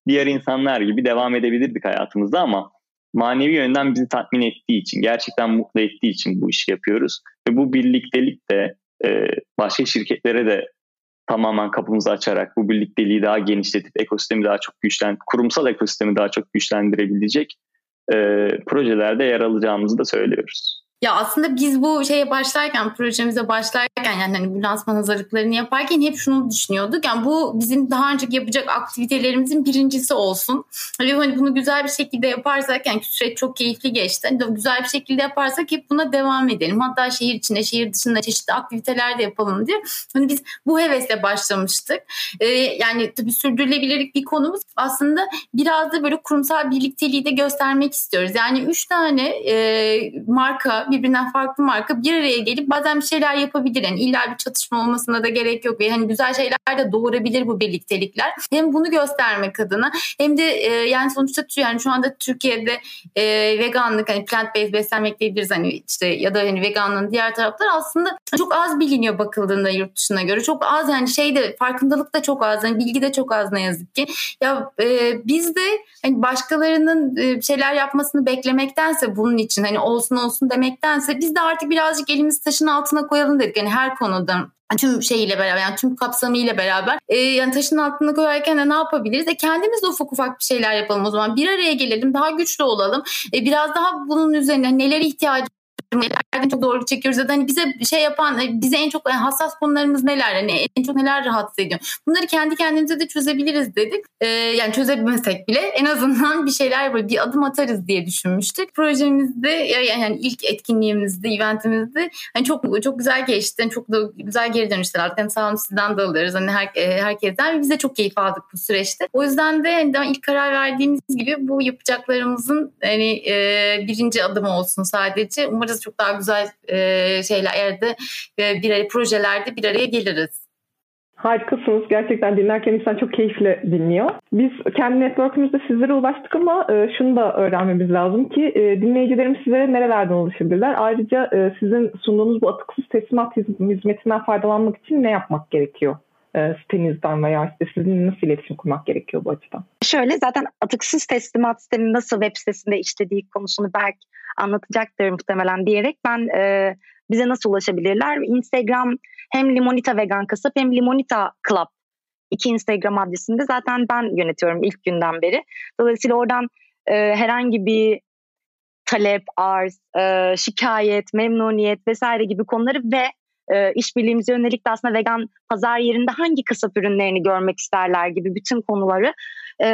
diğer insanlar gibi devam edebilirdik hayatımızda ama manevi yönden bizi tatmin ettiği için, gerçekten mutlu ettiği için bu işi yapıyoruz. Ve bu birliktelik de e, başka şirketlere de tamamen kapımızı açarak bu birlikteliği daha genişletip ekosistemi daha çok güçlendirebilecek, kurumsal ekosistemi daha çok güçlendirebilecek e, projelerde yer alacağımızı da söylüyoruz. Ya aslında biz bu şeye başlarken, projemize başlarken yani hani bu lansman hazırlıklarını yaparken hep şunu düşünüyorduk. Yani bu bizim daha önce yapacak aktivitelerimizin birincisi olsun. Hani bunu güzel bir şekilde yaparsak yani süreç çok keyifli geçti. Hani güzel bir şekilde yaparsak hep buna devam edelim. Hatta şehir içinde, şehir dışında çeşitli aktiviteler de yapalım diye. Hani biz bu hevesle başlamıştık. Ee, yani tabii sürdürülebilirlik bir konumuz. Aslında biraz da böyle kurumsal birlikteliği de göstermek istiyoruz. Yani üç tane e, marka, birbirinden farklı marka bir araya gelip bazen bir şeyler yapabilir. Yani illa bir çatışma olmasına da gerek yok. Yani güzel şeyler de doğurabilir bu birliktelikler. Hem bunu göstermek adına hem de e, yani sonuçta yani şu anda Türkiye'de e, veganlık hani plant based beslenmek diyebiliriz hani işte ya da hani veganlığın diğer tarafları aslında çok az biliniyor bakıldığında yurt dışına göre. Çok az yani şey de farkındalık da çok az. Yani bilgi de çok az ne yazık ki. Ya e, biz de hani başkalarının e, şeyler yapmasını beklemektense bunun için hani olsun olsun demek biz de artık birazcık elimizi taşın altına koyalım dedik. Yani her konuda tüm şeyiyle beraber yani tüm kapsamıyla beraber e, yani taşın altına koyarken de ne yapabiliriz? E, kendimiz de ufak ufak bir şeyler yapalım o zaman. Bir araya gelelim, daha güçlü olalım. E, biraz daha bunun üzerine neler ihtiyacı nelerden çok doğru çekiyoruz zaten hani bize şey yapan bize en çok hassas konularımız neler yani en çok neler rahatsız ediyor bunları kendi kendimize de çözebiliriz dedik ee, yani çözebilmesek bile en azından bir şeyler böyle bir adım atarız diye düşünmüştük projemizde yani ilk etkinliğimizde eventimizde hani çok çok güzel geçti yani çok da güzel geri dönüşler aldık yani sağ olun sizden de alıyoruz hani her, herkesten biz de çok keyif aldık bu süreçte o yüzden de hani ilk karar verdiğimiz gibi bu yapacaklarımızın hani e, birinci adımı olsun sadece umarız çok daha güzel şeylerde bir araya, projelerde bir araya geliriz. Harikasınız. Gerçekten dinlerken insan çok keyifle dinliyor. Biz kendi network'ümüzde sizlere ulaştık ama şunu da öğrenmemiz lazım ki dinleyicilerimiz sizlere nerelerden ulaşabilirler? Ayrıca sizin sunduğunuz bu atıksız teslimat hizmetinden faydalanmak için ne yapmak gerekiyor? Sitenizden veya işte sizinle nasıl iletişim kurmak gerekiyor bu açıdan? Şöyle zaten atıksız teslimat sisteminin nasıl web sitesinde işlediği konusunu Berk anlatacaktır muhtemelen diyerek ben e, bize nasıl ulaşabilirler? Instagram hem Limonita Vegan Kasap hem Limonita Club iki Instagram adresinde zaten ben yönetiyorum ilk günden beri. Dolayısıyla oradan e, herhangi bir talep, arz, e, şikayet, memnuniyet vesaire gibi konuları ve E, işbirliğimize yönelik de aslında vegan pazar yerinde hangi kasap ürünlerini görmek isterler gibi bütün konuları e,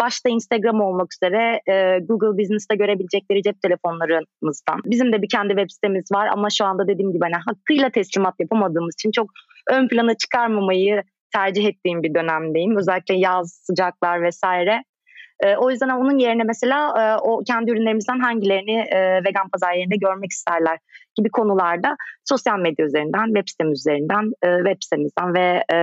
başta Instagram olmak üzere e, Google Business'te görebilecekleri cep telefonlarımızdan. Bizim de bir kendi web sitemiz var ama şu anda dediğim gibi hani hakkıyla teslimat yapamadığımız için çok ön plana çıkarmamayı tercih ettiğim bir dönemdeyim. Özellikle yaz, sıcaklar vesaire. E, o yüzden onun yerine mesela e, o kendi ürünlerimizden hangilerini e, vegan pazar yerinde görmek isterler gibi konularda sosyal medya üzerinden, web sitemiz üzerinden, e, web sitemizden ve e,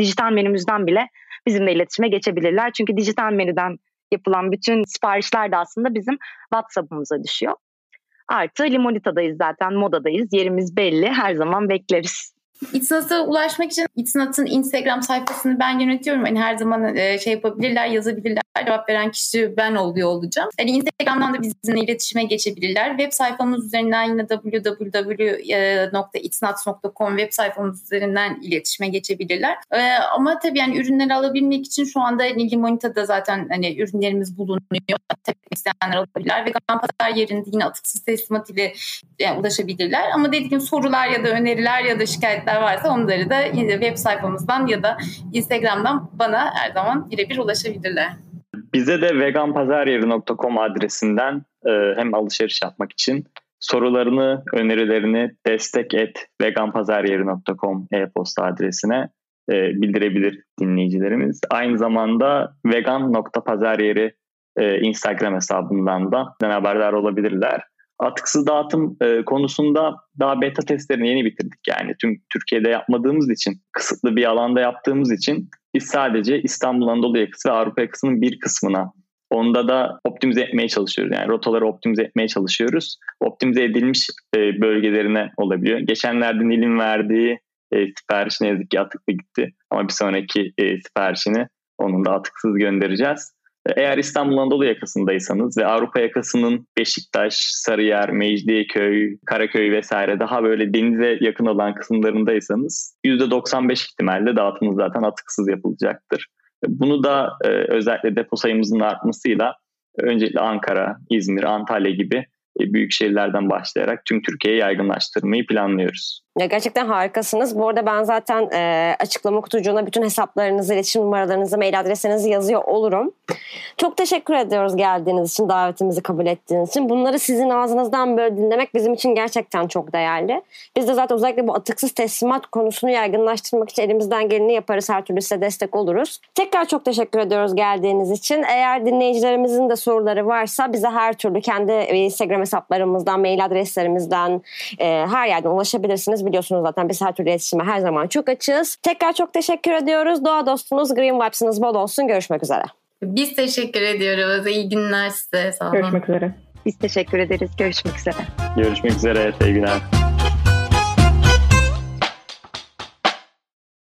dijital menümüzden bile bizimle iletişime geçebilirler. Çünkü dijital menüden yapılan bütün siparişler de aslında bizim WhatsApp'ımıza düşüyor. Artı Limonita'dayız zaten, modadayız. Yerimiz belli, her zaman bekleriz. İtznats'a ulaşmak için İtznats'ın Instagram sayfasını ben yönetiyorum. Hani her zaman şey yapabilirler, yazabilirler. Cevap veren kişi ben oluyor olacağım. Yani Instagram'dan da bizimle iletişime geçebilirler. Web sayfamız üzerinden yine double-u double-u double-u nokta itznats nokta com web sayfamız üzerinden iletişime geçebilirler. Ama tabii yani ürünleri alabilmek için şu anda Limonita'da zaten hani ürünlerimiz bulunuyor. Tabii isteyenler alabilirler. Vegan Pazar Yerinde yine atıksız teslimat ile yani ulaşabilirler. Ama dediğim sorular ya da öneriler ya da şikayet varsa onları da yine web sayfamızdan ya da Instagram'dan bana her zaman birebir ulaşabilirler. Bize de vegan pazar yeri nokta com adresinden hem alışveriş yapmak için sorularını, önerilerini destek at vegan pazar yeri nokta com e-posta adresine bildirebilir dinleyicilerimiz. Aynı zamanda vegan.pazaryeri Instagram hesabından da haberdar olabilirler. Atıksız dağıtım e, konusunda daha beta testlerini yeni bitirdik. Yani tüm Türkiye'de yapmadığımız için, kısıtlı bir alanda yaptığımız için biz sadece İstanbul, Anadolu yakası ve Avrupa yakasının bir kısmına, onda da optimize etmeye çalışıyoruz. Yani rotaları optimize etmeye çalışıyoruz. Optimize edilmiş e, bölgelerine olabiliyor. Geçenlerde Nil'in verdiği e, sipariş ne yazık ki atıklı gitti. Ama bir sonraki e, siparişini onun da atıksız göndereceğiz. Eğer İstanbul Anadolu yakasındaysanız ve Avrupa yakasının Beşiktaş, Sarıyer, Mecidiyeköy, Karaköy vesaire daha böyle denize yakın olan kısımlarındaysanız yüzde doksan beş ihtimalle dağıtımınız zaten atıksız yapılacaktır. Bunu da e, özellikle depo sayımızın artmasıyla öncelikle Ankara, İzmir, Antalya gibi e, büyük şehirlerden başlayarak tüm Türkiye'ye yaygınlaştırmayı planlıyoruz. Ya gerçekten harikasınız. Bu arada ben zaten e, açıklama kutucuğuna bütün hesaplarınızı, iletişim numaralarınızı, mail adreslerinizi yazıyor olurum. Çok teşekkür ediyoruz geldiğiniz için, davetimizi kabul ettiğiniz için. Bunları sizin ağzınızdan böyle dinlemek bizim için gerçekten çok değerli. Biz de zaten özellikle bu atıksız teslimat konusunu yaygınlaştırmak için elimizden geleni yaparız. Her türlü size destek oluruz. Tekrar çok teşekkür ediyoruz geldiğiniz için. Eğer dinleyicilerimizin de soruları varsa bize her türlü kendi Instagram hesaplarımızdan, mail adreslerimizden e, her yerden ulaşabilirsiniz. Biliyorsunuz zaten biz her türlü iletişime her zaman çok açığız. Tekrar çok teşekkür ediyoruz. Doğa dostunuz, Green Vibes'ınız bol olsun. Görüşmek üzere. Biz teşekkür ediyoruz. İyi günler size. Sağ olun. Görüşmek üzere. Biz teşekkür ederiz. Görüşmek üzere. Görüşmek üzere. İyi günler.